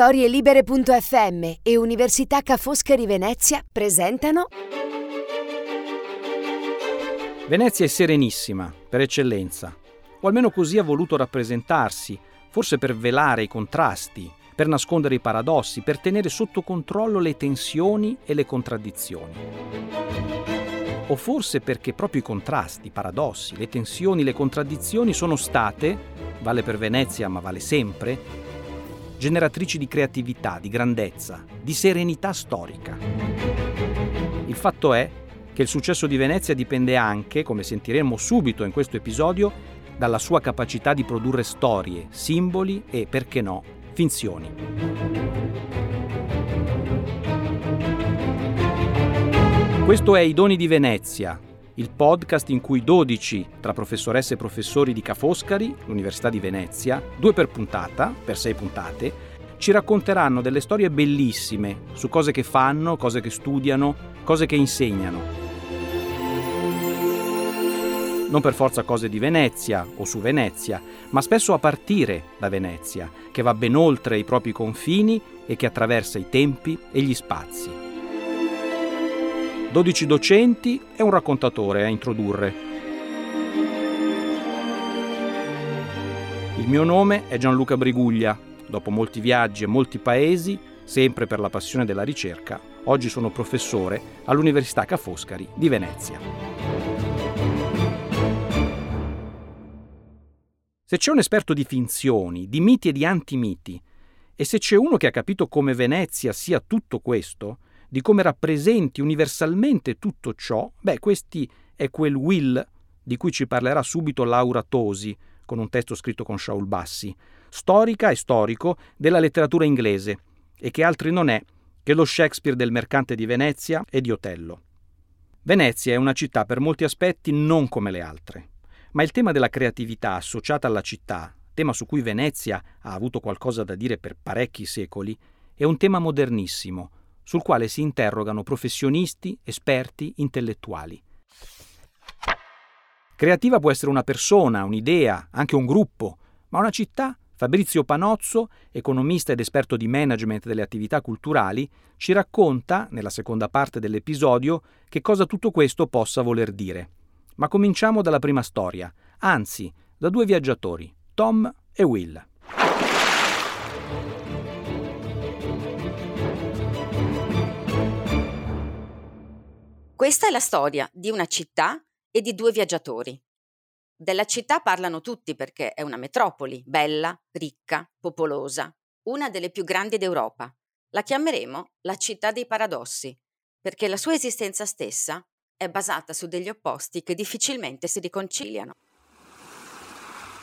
StorieLibere.fm e Università Ca' Foscari Venezia presentano Venezia è serenissima, per eccellenza, o almeno così ha voluto rappresentarsi, forse per velare i contrasti, per nascondere i paradossi, per tenere sotto controllo le tensioni e le contraddizioni. O forse perché proprio i contrasti, i paradossi, le tensioni, le contraddizioni sono state, vale per Venezia ma vale sempre, generatrici di creatività, di grandezza, di serenità storica. Il fatto è che il successo di Venezia dipende anche, come sentiremo subito in questo episodio, dalla sua capacità di produrre storie, simboli e, perché no, finzioni. Questo è I Doni di Venezia, il podcast in cui 12 tra professoresse e professori di Ca' Foscari, l'Università di Venezia, 2 per puntata, per 6 puntate, ci racconteranno delle storie bellissime su cose che fanno, cose che studiano, cose che insegnano. Non per forza cose di Venezia o su Venezia, ma spesso a partire da Venezia, che va ben oltre i propri confini e che attraversa i tempi e gli spazi. 12 docenti e un raccontatore a introdurre. Il mio nome è Gianluca Briguglia. Dopo molti viaggi e molti paesi, sempre per la passione della ricerca, oggi sono professore all'Università Ca' Foscari di Venezia. Se c'è un esperto di finzioni, di miti e di antimiti, e se c'è uno che ha capito come Venezia sia tutto questo, di come rappresenti universalmente tutto ciò, questi è quel Will di cui ci parlerà subito Laura Tosi, con un testo scritto con Shaul Bassi, storica e storico della letteratura inglese, e che altri non è che lo Shakespeare del mercante di Venezia e di Otello. Venezia è una città per molti aspetti non come le altre. Ma il tema della creatività associata alla città, tema su cui Venezia ha avuto qualcosa da dire per parecchi secoli, è un tema modernissimo, sul quale si interrogano professionisti, esperti, intellettuali. Creativa può essere una persona, un'idea, anche un gruppo, ma una città, Fabrizio Panozzo, economista ed esperto di management delle attività culturali, ci racconta, nella seconda parte dell'episodio, che cosa tutto questo possa voler dire. Ma cominciamo dalla prima storia, anzi, da 2 viaggiatori, Tom e Will. Questa è la storia di una città e di 2 viaggiatori. Della città parlano tutti perché è una metropoli, bella, ricca, popolosa, una delle più grandi d'Europa. La chiameremo la città dei paradossi, perché la sua esistenza stessa è basata su degli opposti che difficilmente si riconciliano.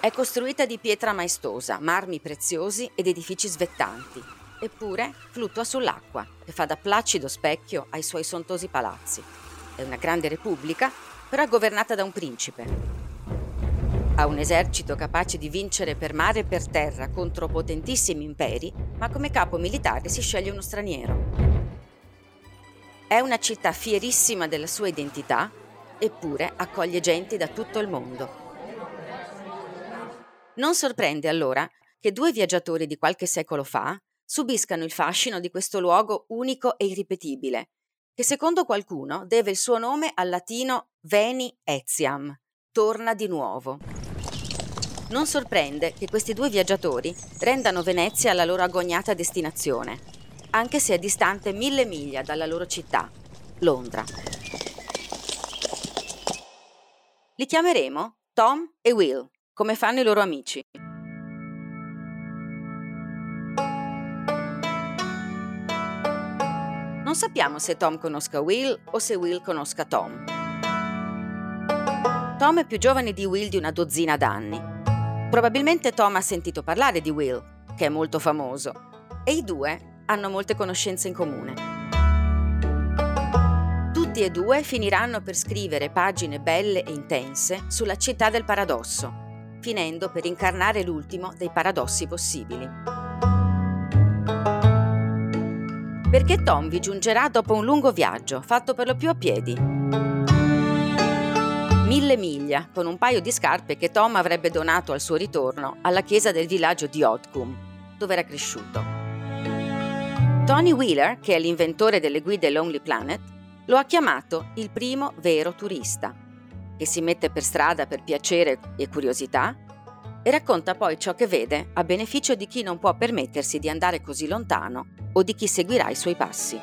È costruita di pietra maestosa, marmi preziosi ed edifici svettanti, eppure fluttua sull'acqua e fa da placido specchio ai suoi sontuosi palazzi. È una grande repubblica, però è governata da un principe. Ha un esercito capace di vincere per mare e per terra contro potentissimi imperi, ma come capo militare si sceglie uno straniero. È una città fierissima della sua identità, eppure accoglie gente da tutto il mondo. Non sorprende allora che 2 viaggiatori di qualche secolo fa subiscano il fascino di questo luogo unico e irripetibile, che secondo qualcuno deve il suo nome al latino Veni Etiam, torna di nuovo. Non sorprende che questi 2 viaggiatori rendano Venezia la loro agognata destinazione, anche se è distante 1000 miglia dalla loro città, Londra. Li chiameremo Tom e Will, come fanno i loro amici. Non sappiamo se Tom conosca Will o se Will conosca Tom. Tom è più giovane di Will di una dozzina d'anni. Probabilmente Tom ha sentito parlare di Will, che è molto famoso, e i 2 hanno molte conoscenze in comune. Tutti e 2 finiranno per scrivere pagine belle e intense sulla città del paradosso, finendo per incarnare l'ultimo dei paradossi possibili. Perché Tom vi giungerà dopo un lungo viaggio, fatto per lo più a piedi. 1000 miglia, con un paio di scarpe che Tom avrebbe donato al suo ritorno alla chiesa del villaggio di Hodgum, dove era cresciuto. Tony Wheeler, che è l'inventore delle guide Lonely Planet, lo ha chiamato il primo vero turista, che si mette per strada per piacere e curiosità e racconta poi ciò che vede a beneficio di chi non può permettersi di andare così lontano o di chi seguirà i suoi passi.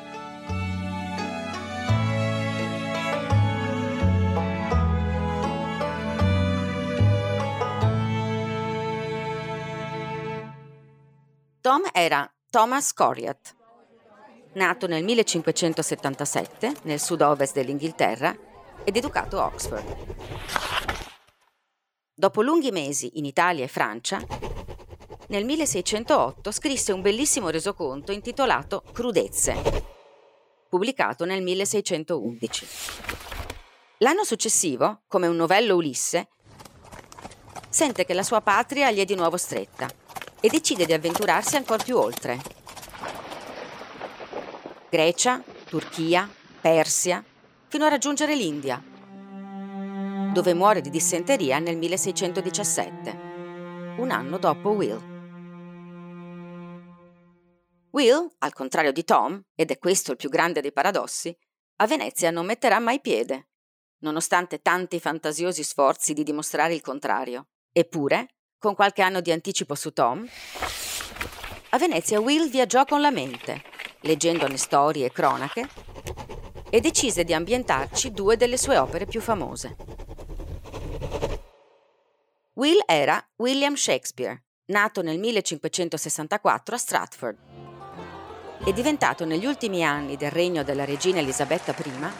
Tom era Thomas Coryat, nato nel 1577 nel sud-ovest dell'Inghilterra ed educato a Oxford. Dopo lunghi mesi in Italia e Francia, nel 1608 scrisse un bellissimo resoconto intitolato Crudezze, pubblicato nel 1611. L'anno successivo, come un novello Ulisse, sente che la sua patria gli è di nuovo stretta e decide di avventurarsi ancora più oltre. Grecia, Turchia, Persia, fino a raggiungere l'India, dove muore di dissenteria nel 1617, un anno dopo Will. Will, al contrario di Tom, ed è questo il più grande dei paradossi, a Venezia non metterà mai piede, nonostante tanti fantasiosi sforzi di dimostrare il contrario. Eppure, con qualche anno di anticipo su Tom, a Venezia Will viaggiò con la mente, leggendone storie e cronache, e decise di ambientarci due delle sue opere più famose. Will era William Shakespeare, nato nel 1564 a Stratford, e diventato negli ultimi anni del regno della regina Elisabetta I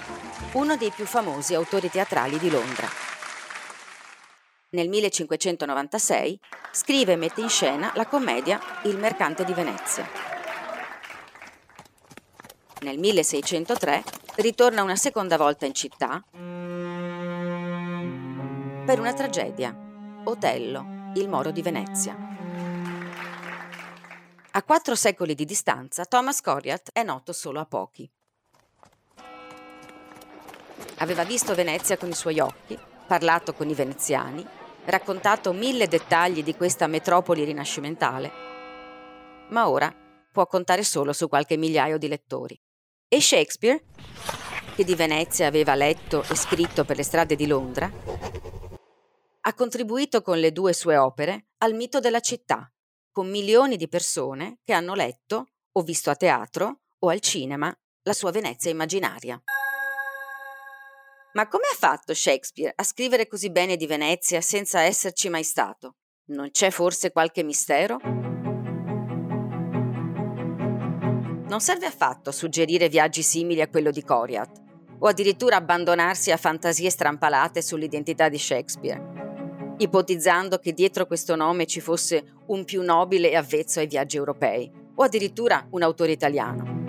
uno dei più famosi autori teatrali di Londra. Nel 1596 scrive e mette in scena la commedia Il mercante di Venezia. Nel 1603 ritorna una seconda volta in città per una tragedia, Otello, il Moro di Venezia. A 4 secoli di distanza, Thomas Coryat è noto solo a pochi. Aveva visto Venezia con i suoi occhi, parlato con i veneziani, raccontato 1000 dettagli di questa metropoli rinascimentale, ma ora può contare solo su qualche migliaio di lettori. E Shakespeare, che di Venezia aveva letto e scritto per le strade di Londra, ha contribuito con le due sue opere al mito della città, con milioni di persone che hanno letto o visto a teatro o al cinema la sua Venezia immaginaria. Ma come ha fatto Shakespeare a scrivere così bene di Venezia senza esserci mai stato? Non c'è forse qualche mistero? Non serve affatto suggerire viaggi simili a quello di Coryat, o addirittura abbandonarsi a fantasie strampalate sull'identità di Shakespeare, ipotizzando che dietro questo nome ci fosse un più nobile e avvezzo ai viaggi europei, o addirittura un autore italiano.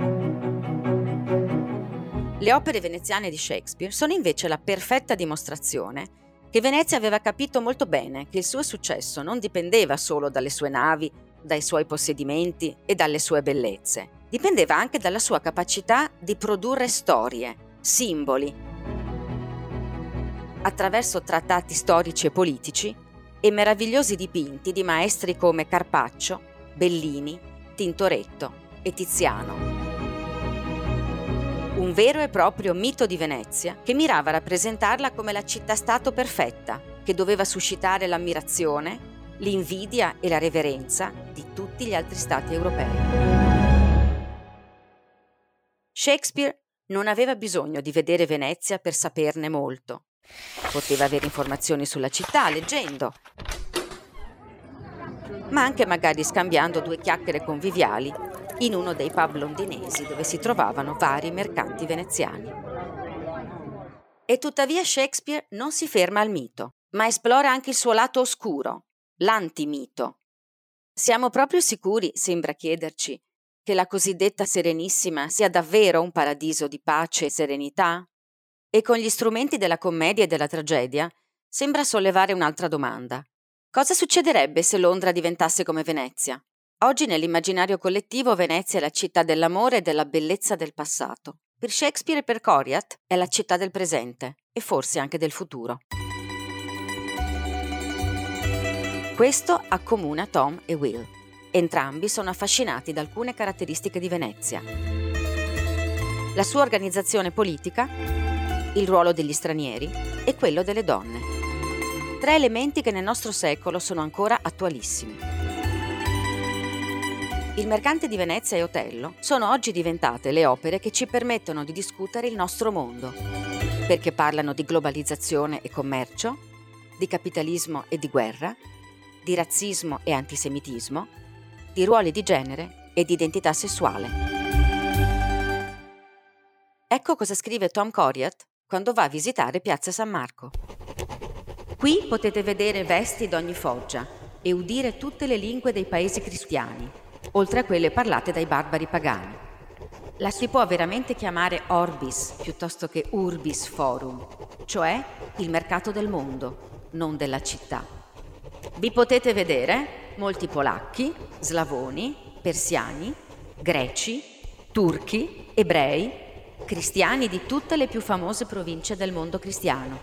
Le opere veneziane di Shakespeare sono invece la perfetta dimostrazione che Venezia aveva capito molto bene che il suo successo non dipendeva solo dalle sue navi, dai suoi possedimenti e dalle sue bellezze. Dipendeva anche dalla sua capacità di produrre storie, simboli, attraverso trattati storici e politici e meravigliosi dipinti di maestri come Carpaccio, Bellini, Tintoretto e Tiziano. Un vero e proprio mito di Venezia che mirava a rappresentarla come la città-stato perfetta, che doveva suscitare l'ammirazione, l'invidia e la reverenza di tutti gli altri stati europei. Shakespeare non aveva bisogno di vedere Venezia per saperne molto. Poteva avere informazioni sulla città leggendo, ma anche magari scambiando 2 chiacchiere conviviali in uno dei pub londinesi dove si trovavano vari mercanti veneziani. E tuttavia Shakespeare non si ferma al mito, ma esplora anche il suo lato oscuro, l'antimito. Siamo proprio sicuri, sembra chiederci, che la cosiddetta Serenissima sia davvero un paradiso di pace e serenità? E con gli strumenti della commedia e della tragedia sembra sollevare un'altra domanda. Cosa succederebbe se Londra diventasse come Venezia? Oggi nell'immaginario collettivo Venezia è la città dell'amore e della bellezza del passato. Per Shakespeare e per Coryat è la città del presente e forse anche del futuro. Questo accomuna Tom e Will. Entrambi sono affascinati da alcune caratteristiche di Venezia: la sua organizzazione politica, il ruolo degli stranieri e quello delle donne. Tre elementi che nel nostro secolo sono ancora attualissimi. Il mercante di Venezia e Otello sono oggi diventate le opere che ci permettono di discutere il nostro mondo, perché parlano di globalizzazione e commercio, di capitalismo e di guerra, di razzismo e antisemitismo, di ruoli di genere e di identità sessuale. Ecco cosa scrive Thomas Coryat quando va a visitare Piazza San Marco. Qui potete vedere vesti d'ogni foggia e udire tutte le lingue dei paesi cristiani, oltre a quelle parlate dai barbari pagani. La si può veramente chiamare Orbis piuttosto che Urbis Forum, cioè il mercato del mondo, non della città. Vi potete vedere molti polacchi, slavoni, persiani, greci, turchi, ebrei, cristiani di tutte le più famose province del mondo cristiano,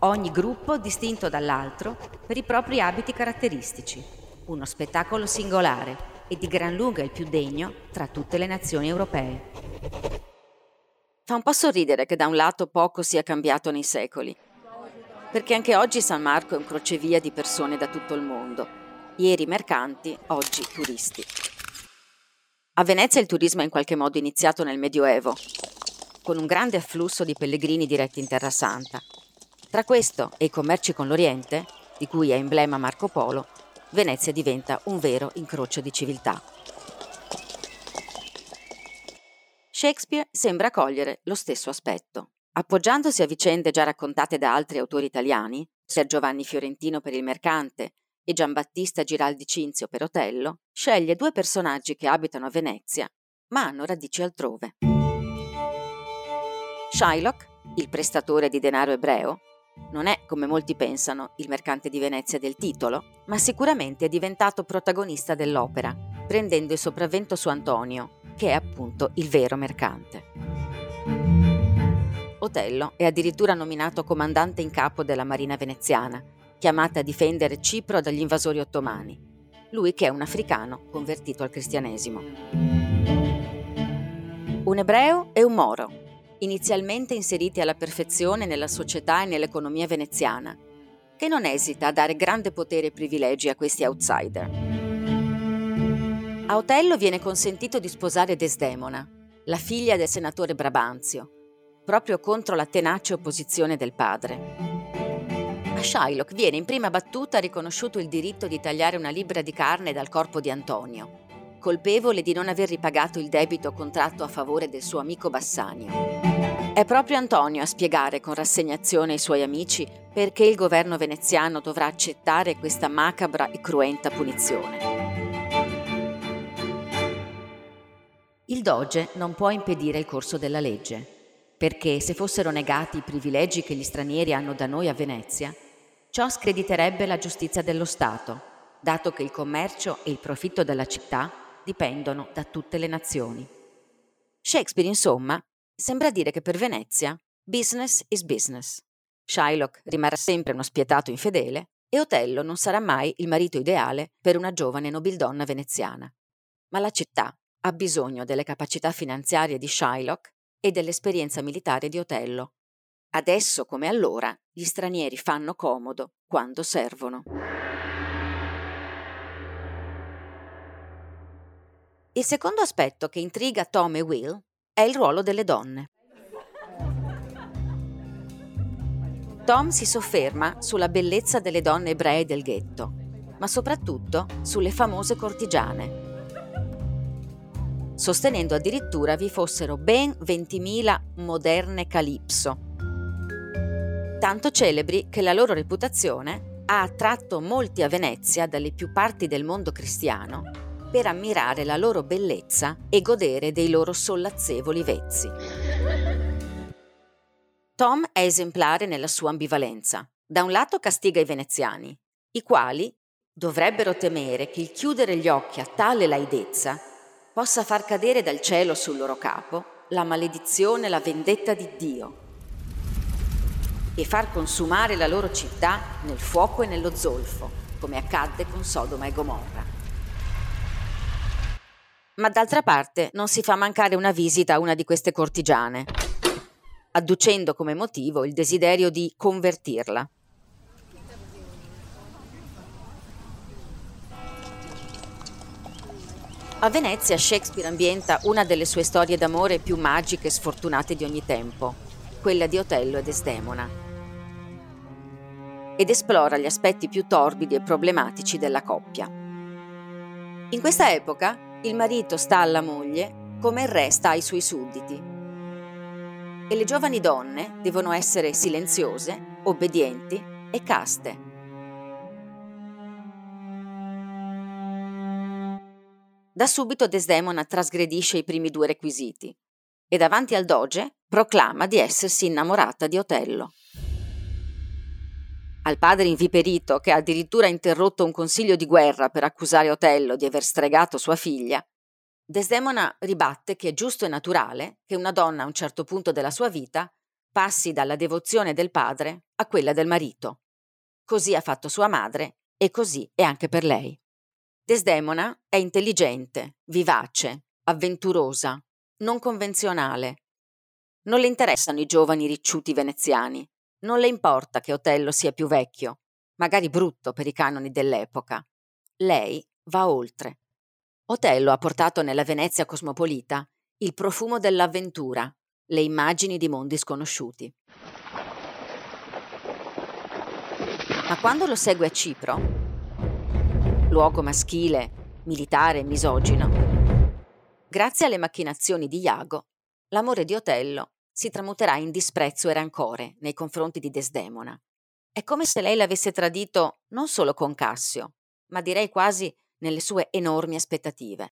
ogni gruppo distinto dall'altro per i propri abiti caratteristici, uno spettacolo singolare e di gran lunga il più degno tra tutte le nazioni europee. Fa un po' sorridere che da un lato poco sia cambiato nei secoli, perché anche oggi San Marco è un crocevia di persone da tutto il mondo. Ieri mercanti, oggi turisti. A Venezia il turismo è in qualche modo iniziato nel Medioevo, con un grande afflusso di pellegrini diretti in Terra Santa. Tra questo e i commerci con l'Oriente, di cui è emblema Marco Polo, Venezia diventa un vero incrocio di civiltà. Shakespeare sembra cogliere lo stesso aspetto. Appoggiandosi a vicende già raccontate da altri autori italiani, Ser Giovanni Fiorentino per Il mercante e Giambattista Giraldi Cinzio per Otello, sceglie due personaggi che abitano a Venezia, ma hanno radici altrove. Shylock, il prestatore di denaro ebreo, non è, come molti pensano, il mercante di Venezia del titolo, ma sicuramente è diventato protagonista dell'opera, prendendo il sopravvento su Antonio, che è appunto il vero mercante. Otello è addirittura nominato comandante in capo della marina veneziana, chiamata a difendere Cipro dagli invasori ottomani, lui che è un africano convertito al cristianesimo. Un ebreo e un moro, inizialmente inseriti alla perfezione nella società e nell'economia veneziana, che non esita a dare grande potere e privilegi a questi outsider. A Otello viene consentito di sposare Desdemona, la figlia del senatore Brabantio, proprio contro la tenace opposizione del padre. A Shylock viene in prima battuta riconosciuto il diritto di tagliare una libbra di carne dal corpo di Antonio, colpevole di non aver ripagato il debito contratto a favore del suo amico Bassanio. È proprio Antonio a spiegare con rassegnazione ai suoi amici perché il governo veneziano dovrà accettare questa macabra e cruenta punizione. Il doge non può impedire il corso della legge, perché se fossero negati i privilegi che gli stranieri hanno da noi a Venezia, ciò screditerebbe la giustizia dello Stato, dato che il commercio e il profitto della città dipendono da tutte le nazioni. Shakespeare, insomma, sembra dire che per Venezia business is business. Shylock rimarrà sempre uno spietato infedele e Otello non sarà mai il marito ideale per una giovane nobildonna veneziana. Ma la città ha bisogno delle capacità finanziarie di Shylock e dell'esperienza militare di Otello. Adesso, come allora, gli stranieri fanno comodo quando servono. Il secondo aspetto che intriga Tom e Will è il ruolo delle donne. Tom si sofferma sulla bellezza delle donne ebree del ghetto, ma soprattutto sulle famose cortigiane, sostenendo addirittura vi fossero ben 20.000 moderne calipso, tanto celebri che la loro reputazione ha attratto molti a Venezia dalle più parti del mondo cristiano per ammirare la loro bellezza e godere dei loro sollazzevoli vezzi. Tom è esemplare nella sua ambivalenza. Da un lato castiga i veneziani, i quali dovrebbero temere che il chiudere gli occhi a tale laidezza possa far cadere dal cielo sul loro capo la maledizione e la vendetta di Dio e far consumare la loro città nel fuoco e nello zolfo, come accadde con Sodoma e Gomorra. ma d'altra parte non si fa mancare una visita a una di queste cortigiane, adducendo come motivo il desiderio di convertirla. A Venezia Shakespeare ambienta una delle sue storie d'amore più magiche e sfortunate di ogni tempo, quella di Otello e Desdemona, ed esplora gli aspetti più torbidi e problematici della coppia. In questa epoca il marito sta alla moglie come il re sta ai suoi sudditi, e le giovani donne devono essere silenziose, obbedienti e caste. Da subito Desdemona trasgredisce i primi due requisiti e davanti al doge proclama di essersi innamorata di Otello. Al padre inviperito, che ha addirittura interrotto un consiglio di guerra per accusare Otello di aver stregato sua figlia, Desdemona ribatte che è giusto e naturale che una donna a un certo punto della sua vita passi dalla devozione del padre a quella del marito. Così ha fatto sua madre e così è anche per lei. Desdemona è intelligente, vivace, avventurosa, non convenzionale. Non le interessano i giovani ricciuti veneziani, non le importa che Otello sia più vecchio, magari brutto per i canoni dell'epoca. Lei va oltre. Otello ha portato nella Venezia cosmopolita il profumo dell'avventura, le immagini di mondi sconosciuti. Ma quando lo segue a Cipro, luogo maschile, militare e misogino, grazie alle macchinazioni di Iago, l'amore di Otello si tramuterà in disprezzo e rancore nei confronti di Desdemona. È come se lei l'avesse tradito non solo con Cassio, ma direi quasi nelle sue enormi aspettative.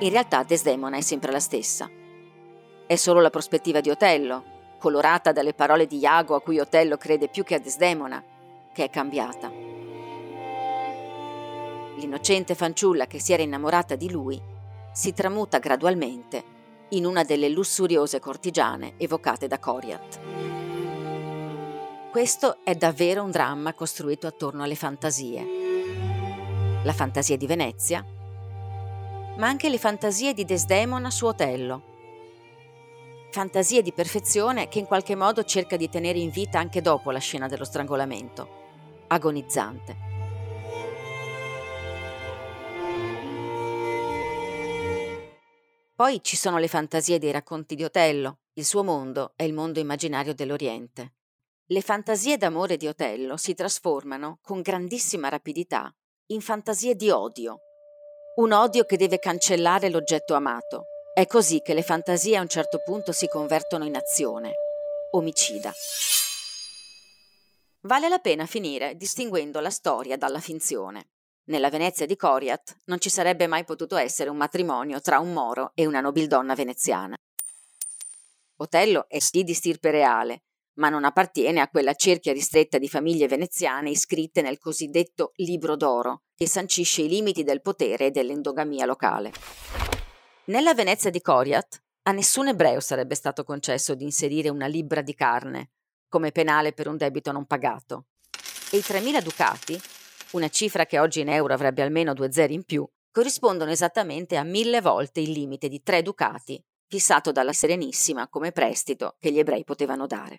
In realtà Desdemona è sempre la stessa. È solo la prospettiva di Otello, colorata dalle parole di Iago a cui Otello crede più che a Desdemona, che è cambiata. L'innocente fanciulla che si era innamorata di lui si tramuta gradualmente in una delle lussuriose cortigiane evocate da Coryat. Questo è davvero un dramma costruito attorno alle fantasie. La fantasia di Venezia, ma anche le fantasie di Desdemona su Otello. Fantasie di perfezione che in qualche modo cerca di tenere in vita anche dopo la scena dello strangolamento, agonizzante. Poi ci sono le fantasie dei racconti di Otello, il suo mondo è il mondo immaginario dell'Oriente. Le fantasie d'amore di Otello si trasformano con grandissima rapidità in fantasie di odio, un odio che deve cancellare l'oggetto amato. È così che le fantasie a un certo punto si convertono in azione, omicida. Vale la pena finire distinguendo la storia dalla finzione. Nella Venezia di Coryat non ci sarebbe mai potuto essere un matrimonio tra un moro e una nobildonna veneziana. Otello è sì di stirpe reale, ma non appartiene a quella cerchia ristretta di famiglie veneziane iscritte nel cosiddetto Libro d'Oro, che sancisce i limiti del potere e dell'endogamia locale. Nella Venezia di Coryat a nessun ebreo sarebbe stato concesso di inserire una libbra di carne come penale per un debito non pagato, e i 3.000 ducati, una cifra che oggi in euro avrebbe almeno 2 zeri in più, corrispondono esattamente a 1000 volte il limite di 3 ducati fissato dalla Serenissima come prestito che gli ebrei potevano dare.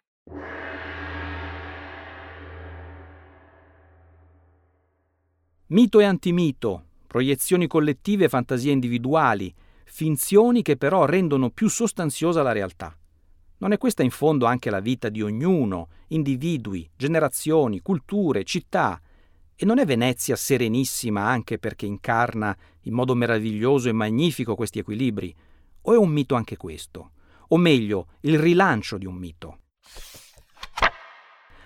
Mito e antimito, proiezioni collettive e fantasie individuali, finzioni che però rendono più sostanziosa la realtà. Non è questa in fondo anche la vita di ognuno, individui, generazioni, culture, città? E non è Venezia serenissima anche perché incarna in modo meraviglioso e magnifico questi equilibri? O è un mito anche questo? O meglio, il rilancio di un mito?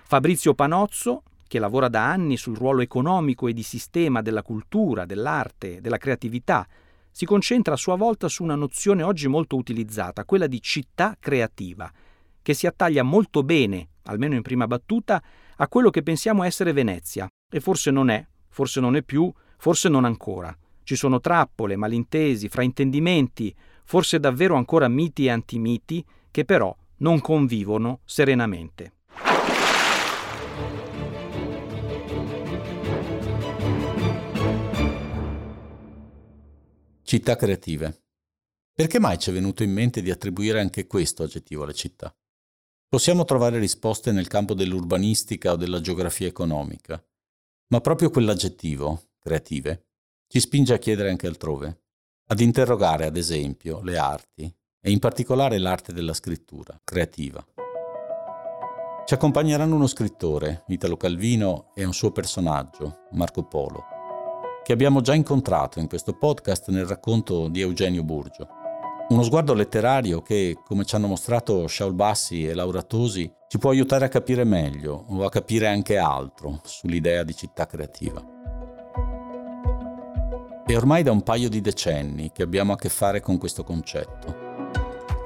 Fabrizio Panozzo, che lavora da anni sul ruolo economico e di sistema della cultura, dell'arte, della creatività, si concentra a sua volta su una nozione oggi molto utilizzata, quella di città creativa, che si attaglia molto bene, almeno in prima battuta, a quello che pensiamo essere Venezia, e forse non è più, forse non ancora. Ci sono trappole, malintesi, fraintendimenti, forse davvero ancora miti e antimiti, che però non convivono serenamente. Città creative. Perché mai ci è venuto in mente di attribuire anche questo aggettivo alle città? Possiamo trovare risposte nel campo dell'urbanistica o della geografia economica, ma proprio quell'aggettivo, creative, ci spinge a chiedere anche altrove, ad interrogare ad esempio le arti e in particolare l'arte della scrittura creativa. Ci accompagneranno uno scrittore, Italo Calvino, e un suo personaggio, Marco Polo, che abbiamo già incontrato in questo podcast nel racconto di Eugenio Burgio. Uno sguardo letterario che, come ci hanno mostrato Shaul Bassi e Laura Tosi, ci può aiutare a capire meglio o a capire anche altro sull'idea di città creativa. È ormai da un paio di decenni che abbiamo a che fare con questo concetto.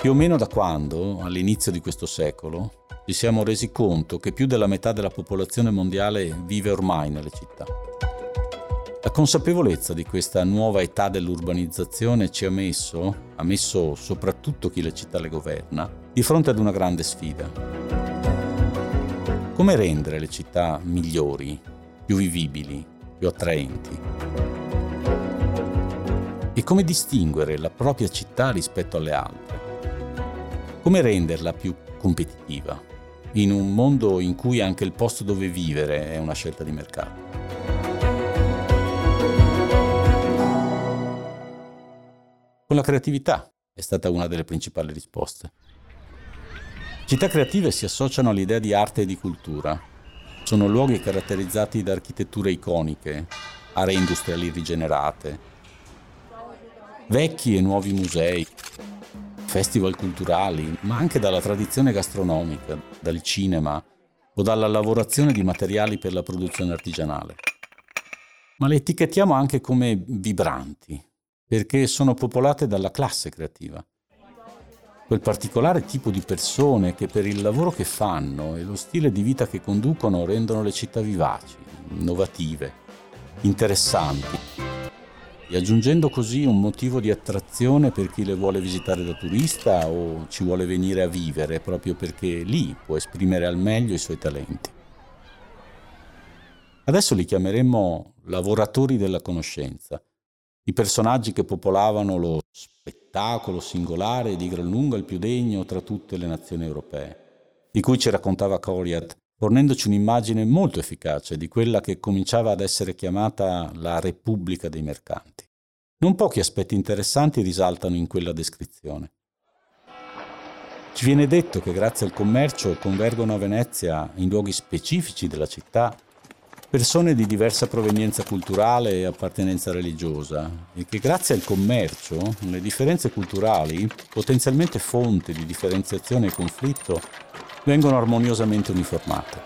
Più o meno da quando, all'inizio di questo secolo, ci siamo resi conto che più della metà della popolazione mondiale vive ormai nelle città. La consapevolezza di questa nuova età dell'urbanizzazione ci ha messo soprattutto chi le città le governa, di fronte ad una grande sfida. Come rendere le città migliori, più vivibili, più attraenti? E come distinguere la propria città rispetto alle altre? Come renderla più competitiva? In un mondo in cui anche il posto dove vivere è una scelta di mercato. Con la creatività è stata una delle principali risposte. Città creative si associano all'idea di arte e di cultura. Sono luoghi caratterizzati da architetture iconiche, aree industriali rigenerate, vecchi e nuovi musei, festival culturali, ma anche dalla tradizione gastronomica, dal cinema o dalla lavorazione di materiali per la produzione artigianale. Ma le etichettiamo anche come vibranti, perché sono popolate dalla classe creativa. Quel particolare tipo di persone che per il lavoro che fanno e lo stile di vita che conducono rendono le città vivaci, innovative, interessanti, e aggiungendo così un motivo di attrazione per chi le vuole visitare da turista o ci vuole venire a vivere proprio perché lì può esprimere al meglio i suoi talenti. Adesso li chiameremmo lavoratori della conoscenza, i personaggi che popolavano lo spettacolo singolare e di gran lunga il più degno tra tutte le nazioni europee, di cui ci raccontava Coryat, fornendoci un'immagine molto efficace di quella che cominciava ad essere chiamata la Repubblica dei Mercanti. Non pochi aspetti interessanti risaltano in quella descrizione. Ci viene detto che grazie al commercio convergono a Venezia, in luoghi specifici della città, persone di diversa provenienza culturale e appartenenza religiosa e che grazie al commercio le differenze culturali, potenzialmente fonte di differenziazione e conflitto, vengono armoniosamente uniformate.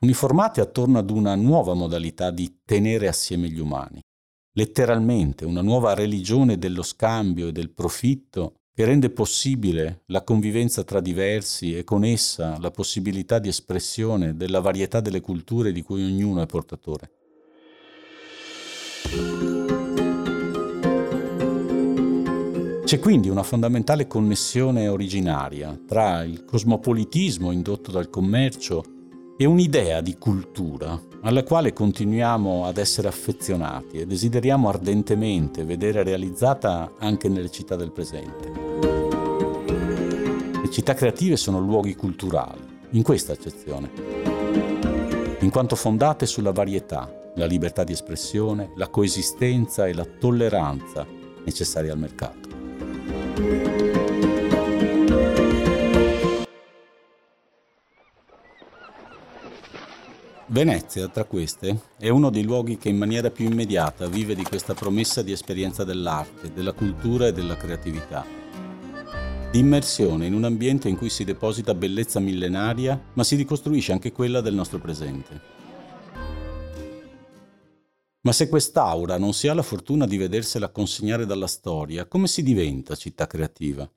Uniformate attorno ad una nuova modalità di tenere assieme gli umani. Letteralmente una nuova religione dello scambio e del profitto che rende possibile la convivenza tra diversi e con essa la possibilità di espressione della varietà delle culture di cui ognuno è portatore. C'è quindi una fondamentale connessione originaria tra il cosmopolitismo indotto dal commercio e un'idea di cultura alla quale continuiamo ad essere affezionati e desideriamo ardentemente vedere realizzata anche nelle città del presente. Le città creative sono luoghi culturali, in questa accezione, in quanto fondate sulla varietà, la libertà di espressione, la coesistenza e la tolleranza necessarie al mercato. Venezia, tra queste, è uno dei luoghi che in maniera più immediata vive di questa promessa di esperienza dell'arte, della cultura e della creatività. Di immersione in un ambiente in cui si deposita bellezza millenaria, ma si ricostruisce anche quella del nostro presente. Ma se quest'aura non si ha la fortuna di vedersela consegnare dalla storia, come si diventa città creativa?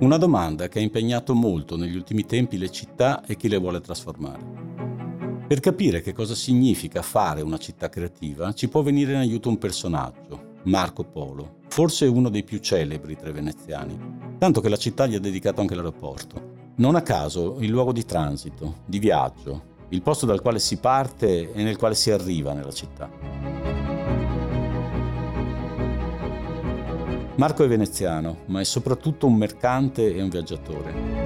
Una domanda che ha impegnato molto negli ultimi tempi le città e chi le vuole trasformare. Per capire che cosa significa fare una città creativa, ci può venire in aiuto un personaggio, Marco Polo, forse uno dei più celebri tra i veneziani, tanto che la città gli ha dedicato anche l'aeroporto. Non a caso il luogo di transito, di viaggio, il posto dal quale si parte e nel quale si arriva nella città. Marco è veneziano, ma è soprattutto un mercante e un viaggiatore.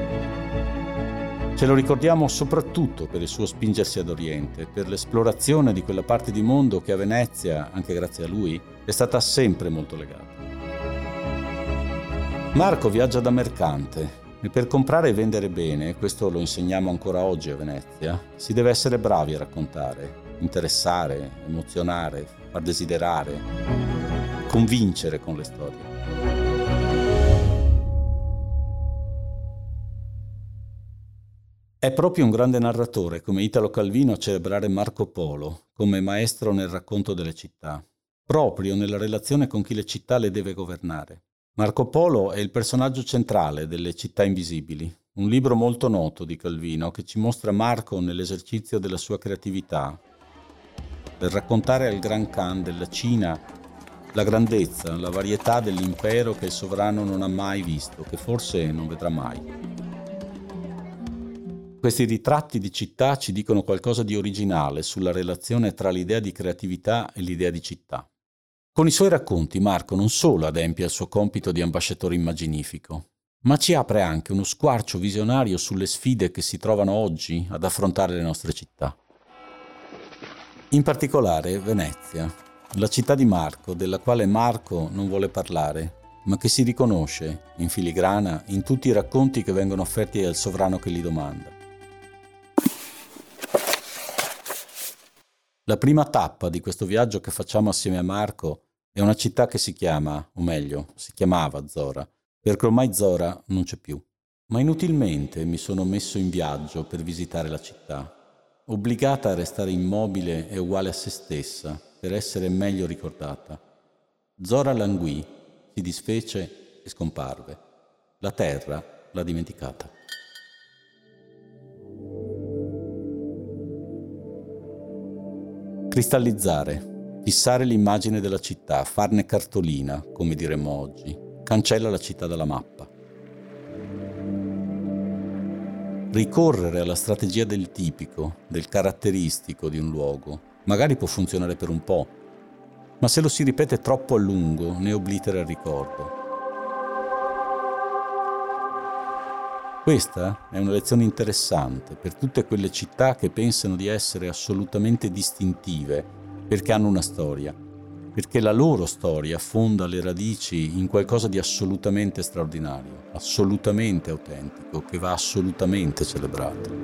Ce lo ricordiamo soprattutto per il suo spingersi ad Oriente, per l'esplorazione di quella parte di mondo che a Venezia, anche grazie a lui, è stata sempre molto legata. Marco viaggia da mercante e per comprare e vendere bene, questo lo insegniamo ancora oggi a Venezia, si deve essere bravi a raccontare, interessare, emozionare, far desiderare, convincere con le storie. È proprio un grande narratore come Italo Calvino a celebrare Marco Polo come maestro nel racconto delle città, proprio nella relazione con chi le città le deve governare. Marco Polo è il personaggio centrale delle Città Invisibili, un libro molto noto di Calvino che ci mostra Marco nell'esercizio della sua creatività per raccontare al Gran Khan della Cina la grandezza, la varietà dell'impero che il sovrano non ha mai visto, che forse non vedrà mai. Questi ritratti di città ci dicono qualcosa di originale sulla relazione tra l'idea di creatività e l'idea di città. Con i suoi racconti Marco non solo adempie al suo compito di ambasciatore immaginifico, ma ci apre anche uno squarcio visionario sulle sfide che si trovano oggi ad affrontare le nostre città. In particolare Venezia, la città di Marco, della quale Marco non vuole parlare, ma che si riconosce, in filigrana, in tutti i racconti che vengono offerti al sovrano che li domanda. La prima tappa di questo viaggio che facciamo assieme a Marco è una città che si chiama, o meglio, si chiamava Zora, perché ormai Zora non c'è più. Ma inutilmente mi sono messo in viaggio per visitare la città, obbligata a restare immobile e uguale a se stessa per essere meglio ricordata. Zora languì, si disfece e scomparve. La terra l'ha dimenticata. Cristallizzare, fissare l'immagine della città, farne cartolina, come diremmo oggi, cancella la città dalla mappa. Ricorrere alla strategia del tipico, del caratteristico di un luogo, magari può funzionare per un po', ma se lo si ripete troppo a lungo ne oblitera il ricordo. Questa è una lezione interessante per tutte quelle città che pensano di essere assolutamente distintive perché hanno una storia, perché la loro storia fonda le radici in qualcosa di assolutamente straordinario, assolutamente autentico, che va assolutamente celebrato.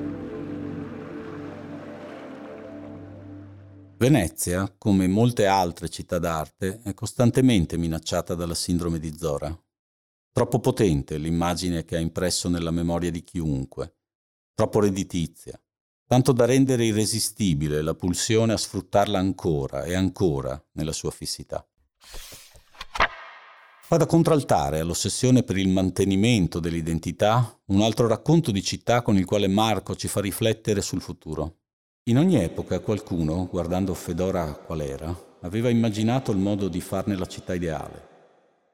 Venezia, come molte altre città d'arte, è costantemente minacciata dalla sindrome di Zora. Troppo potente l'immagine che ha impresso nella memoria di chiunque, troppo redditizia, tanto da rendere irresistibile la pulsione a sfruttarla ancora e ancora nella sua fissità. Fa da contraltare all'ossessione per il mantenimento dell'identità un altro racconto di città con il quale Marco ci fa riflettere sul futuro. In ogni epoca qualcuno, guardando Fedora qual era, aveva immaginato il modo di farne la città ideale.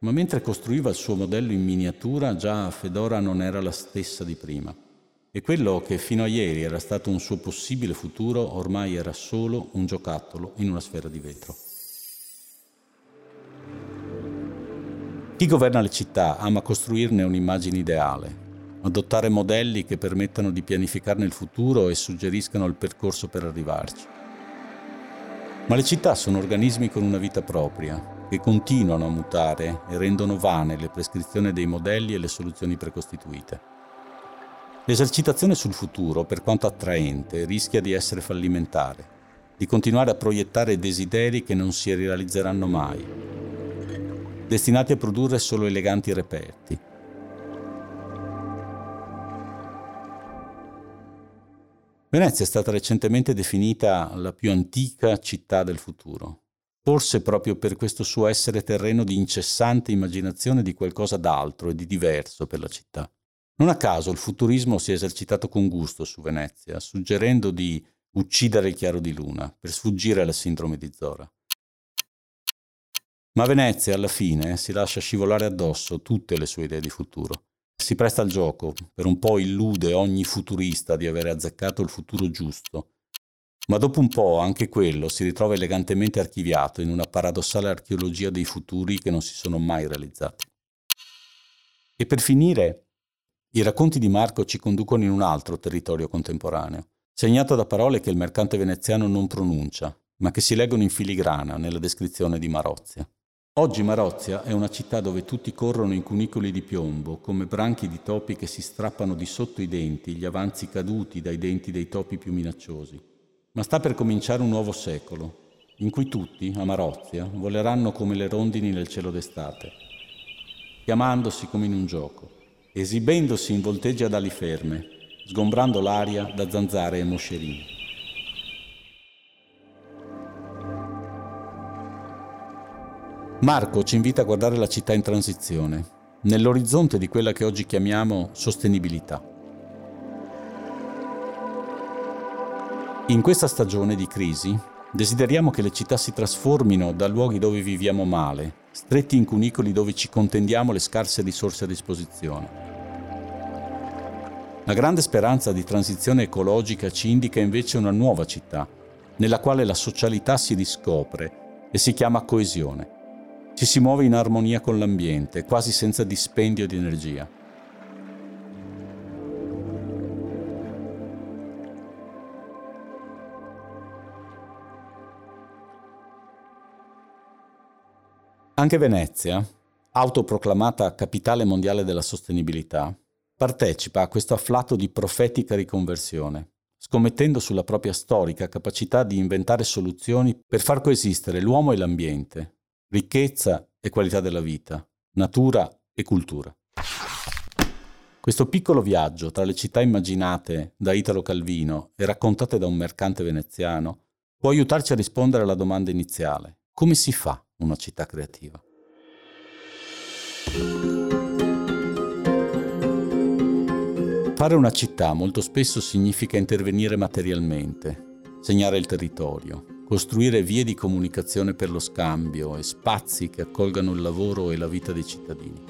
Ma mentre costruiva il suo modello in miniatura, già Fedora non era la stessa di prima. E quello che fino a ieri era stato un suo possibile futuro, ormai era solo un giocattolo in una sfera di vetro. Chi governa le città ama costruirne un'immagine ideale, adottare modelli che permettano di pianificarne il futuro e suggeriscano il percorso per arrivarci. Ma le città sono organismi con una vita propria, che continuano a mutare e rendono vane le prescrizioni dei modelli e le soluzioni precostituite. L'esercitazione sul futuro, per quanto attraente, rischia di essere fallimentare, di continuare a proiettare desideri che non si realizzeranno mai, destinati a produrre solo eleganti reperti. Venezia è stata recentemente definita la più antica città del futuro. Forse proprio per questo suo essere terreno di incessante immaginazione di qualcosa d'altro e di diverso per la città. Non a caso il futurismo si è esercitato con gusto su Venezia, suggerendo di uccidere il chiaro di luna per sfuggire alla sindrome di Zora. Ma Venezia alla fine si lascia scivolare addosso tutte le sue idee di futuro. Si presta al gioco, per un po' illude ogni futurista di avere azzeccato il futuro giusto Ma dopo un po' anche quello si ritrova elegantemente archiviato in una paradossale archeologia dei futuri che non si sono mai realizzati. E per finire, i racconti di Marco ci conducono in un altro territorio contemporaneo, segnato da parole che il mercante veneziano non pronuncia, ma che si leggono in filigrana nella descrizione di Marozia. Oggi Marozia è una città dove tutti corrono in cunicoli di piombo, come branchi di topi che si strappano di sotto i denti, gli avanzi caduti dai denti dei topi più minacciosi. Ma sta per cominciare un nuovo secolo, in cui tutti, a Marozia, voleranno come le rondini nel cielo d'estate, chiamandosi come in un gioco, esibendosi in volteggi ad ali ferme, sgombrando l'aria da zanzare e moscerini. Marco ci invita a guardare la città in transizione, nell'orizzonte di quella che oggi chiamiamo sostenibilità. In questa stagione di crisi desideriamo che le città si trasformino da luoghi dove viviamo male, stretti in cunicoli dove ci contendiamo le scarse risorse a disposizione. La grande speranza di transizione ecologica ci indica invece una nuova città, nella quale la socialità si riscopre e si chiama coesione. Ci si muove in armonia con l'ambiente, quasi senza dispendio di energia. Anche Venezia, autoproclamata capitale mondiale della sostenibilità, partecipa a questo afflato di profetica riconversione, scommettendo sulla propria storica capacità di inventare soluzioni per far coesistere l'uomo e l'ambiente, ricchezza e qualità della vita, natura e cultura. Questo piccolo viaggio tra le città immaginate da Italo Calvino e raccontate da un mercante veneziano può aiutarci a rispondere alla domanda iniziale: come si fa una città creativa? Fare una città molto spesso significa intervenire materialmente, segnare il territorio, costruire vie di comunicazione per lo scambio e spazi che accolgano il lavoro e la vita dei cittadini.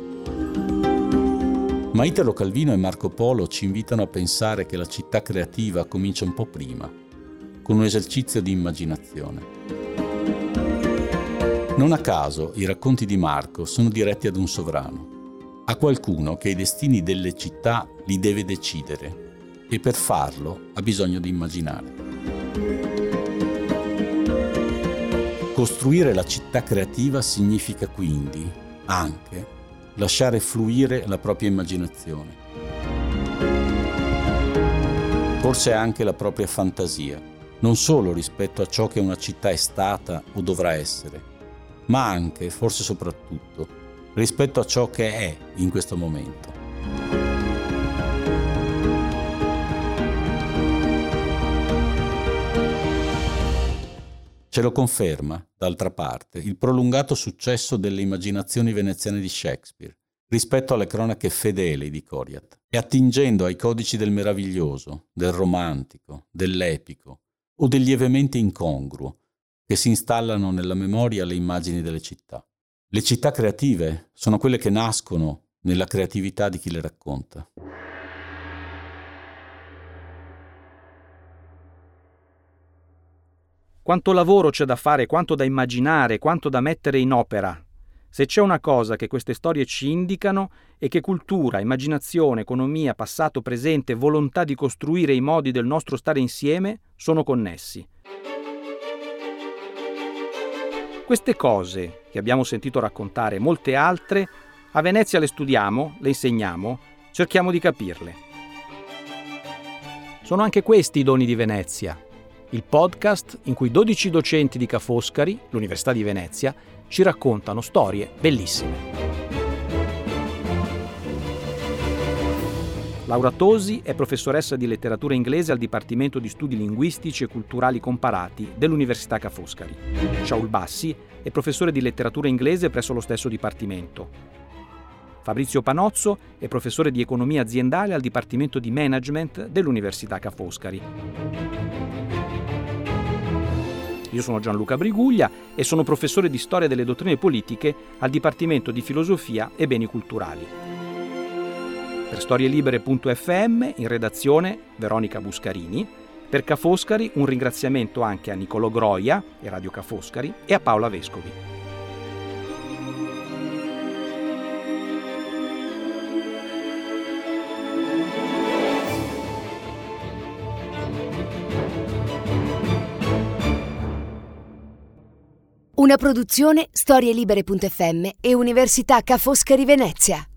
Ma Italo Calvino e Marco Polo ci invitano a pensare che la città creativa comincia un po' prima, con un esercizio di immaginazione. Non a caso i racconti di Marco sono diretti ad un sovrano, a qualcuno che i destini delle città li deve decidere e per farlo ha bisogno di immaginare. Costruire la città creativa significa quindi anche lasciare fluire la propria immaginazione, forse anche la propria fantasia, non solo rispetto a ciò che una città è stata o dovrà essere, ma anche, forse soprattutto, rispetto a ciò che è in questo momento. Ce lo conferma, d'altra parte, il prolungato successo delle immaginazioni veneziane di Shakespeare rispetto alle cronache fedeli di Coryat e attingendo ai codici del meraviglioso, del romantico, dell'epico o del lievemente incongruo che si installano nella memoria le immagini delle città. Le città creative sono quelle che nascono nella creatività di chi le racconta. Quanto lavoro c'è da fare, quanto da immaginare, quanto da mettere in opera. Se c'è una cosa che queste storie ci indicano è che cultura, immaginazione, economia, passato, presente, volontà di costruire i modi del nostro stare insieme sono connessi. Queste cose che abbiamo sentito raccontare e molte altre, a Venezia le studiamo, le insegniamo, cerchiamo di capirle. Sono anche questi i doni di Venezia. Il podcast in cui 12 docenti di Ca' Foscari, l'Università di Venezia, ci raccontano storie bellissime. Laura Tosi è professoressa di letteratura inglese al Dipartimento di Studi Linguistici e Culturali Comparati dell'Università Ca' Foscari. Shaul Bassi è professore di letteratura inglese presso lo stesso dipartimento. Fabrizio Panozzo è professore di economia aziendale al Dipartimento di Management dell'Università Ca' Foscari. Io sono Gianluca Briguglia e sono professore di Storia delle Dottrine Politiche al Dipartimento di Filosofia e Beni Culturali. Per StorieLibere.fm in redazione Veronica Buscarini, Per Ca' Foscari un ringraziamento anche a Nicolò Groia e Radio Ca' Foscari e a Paola Vescovi. Una produzione StorieLibere.fm e Università Ca' Foscari Venezia.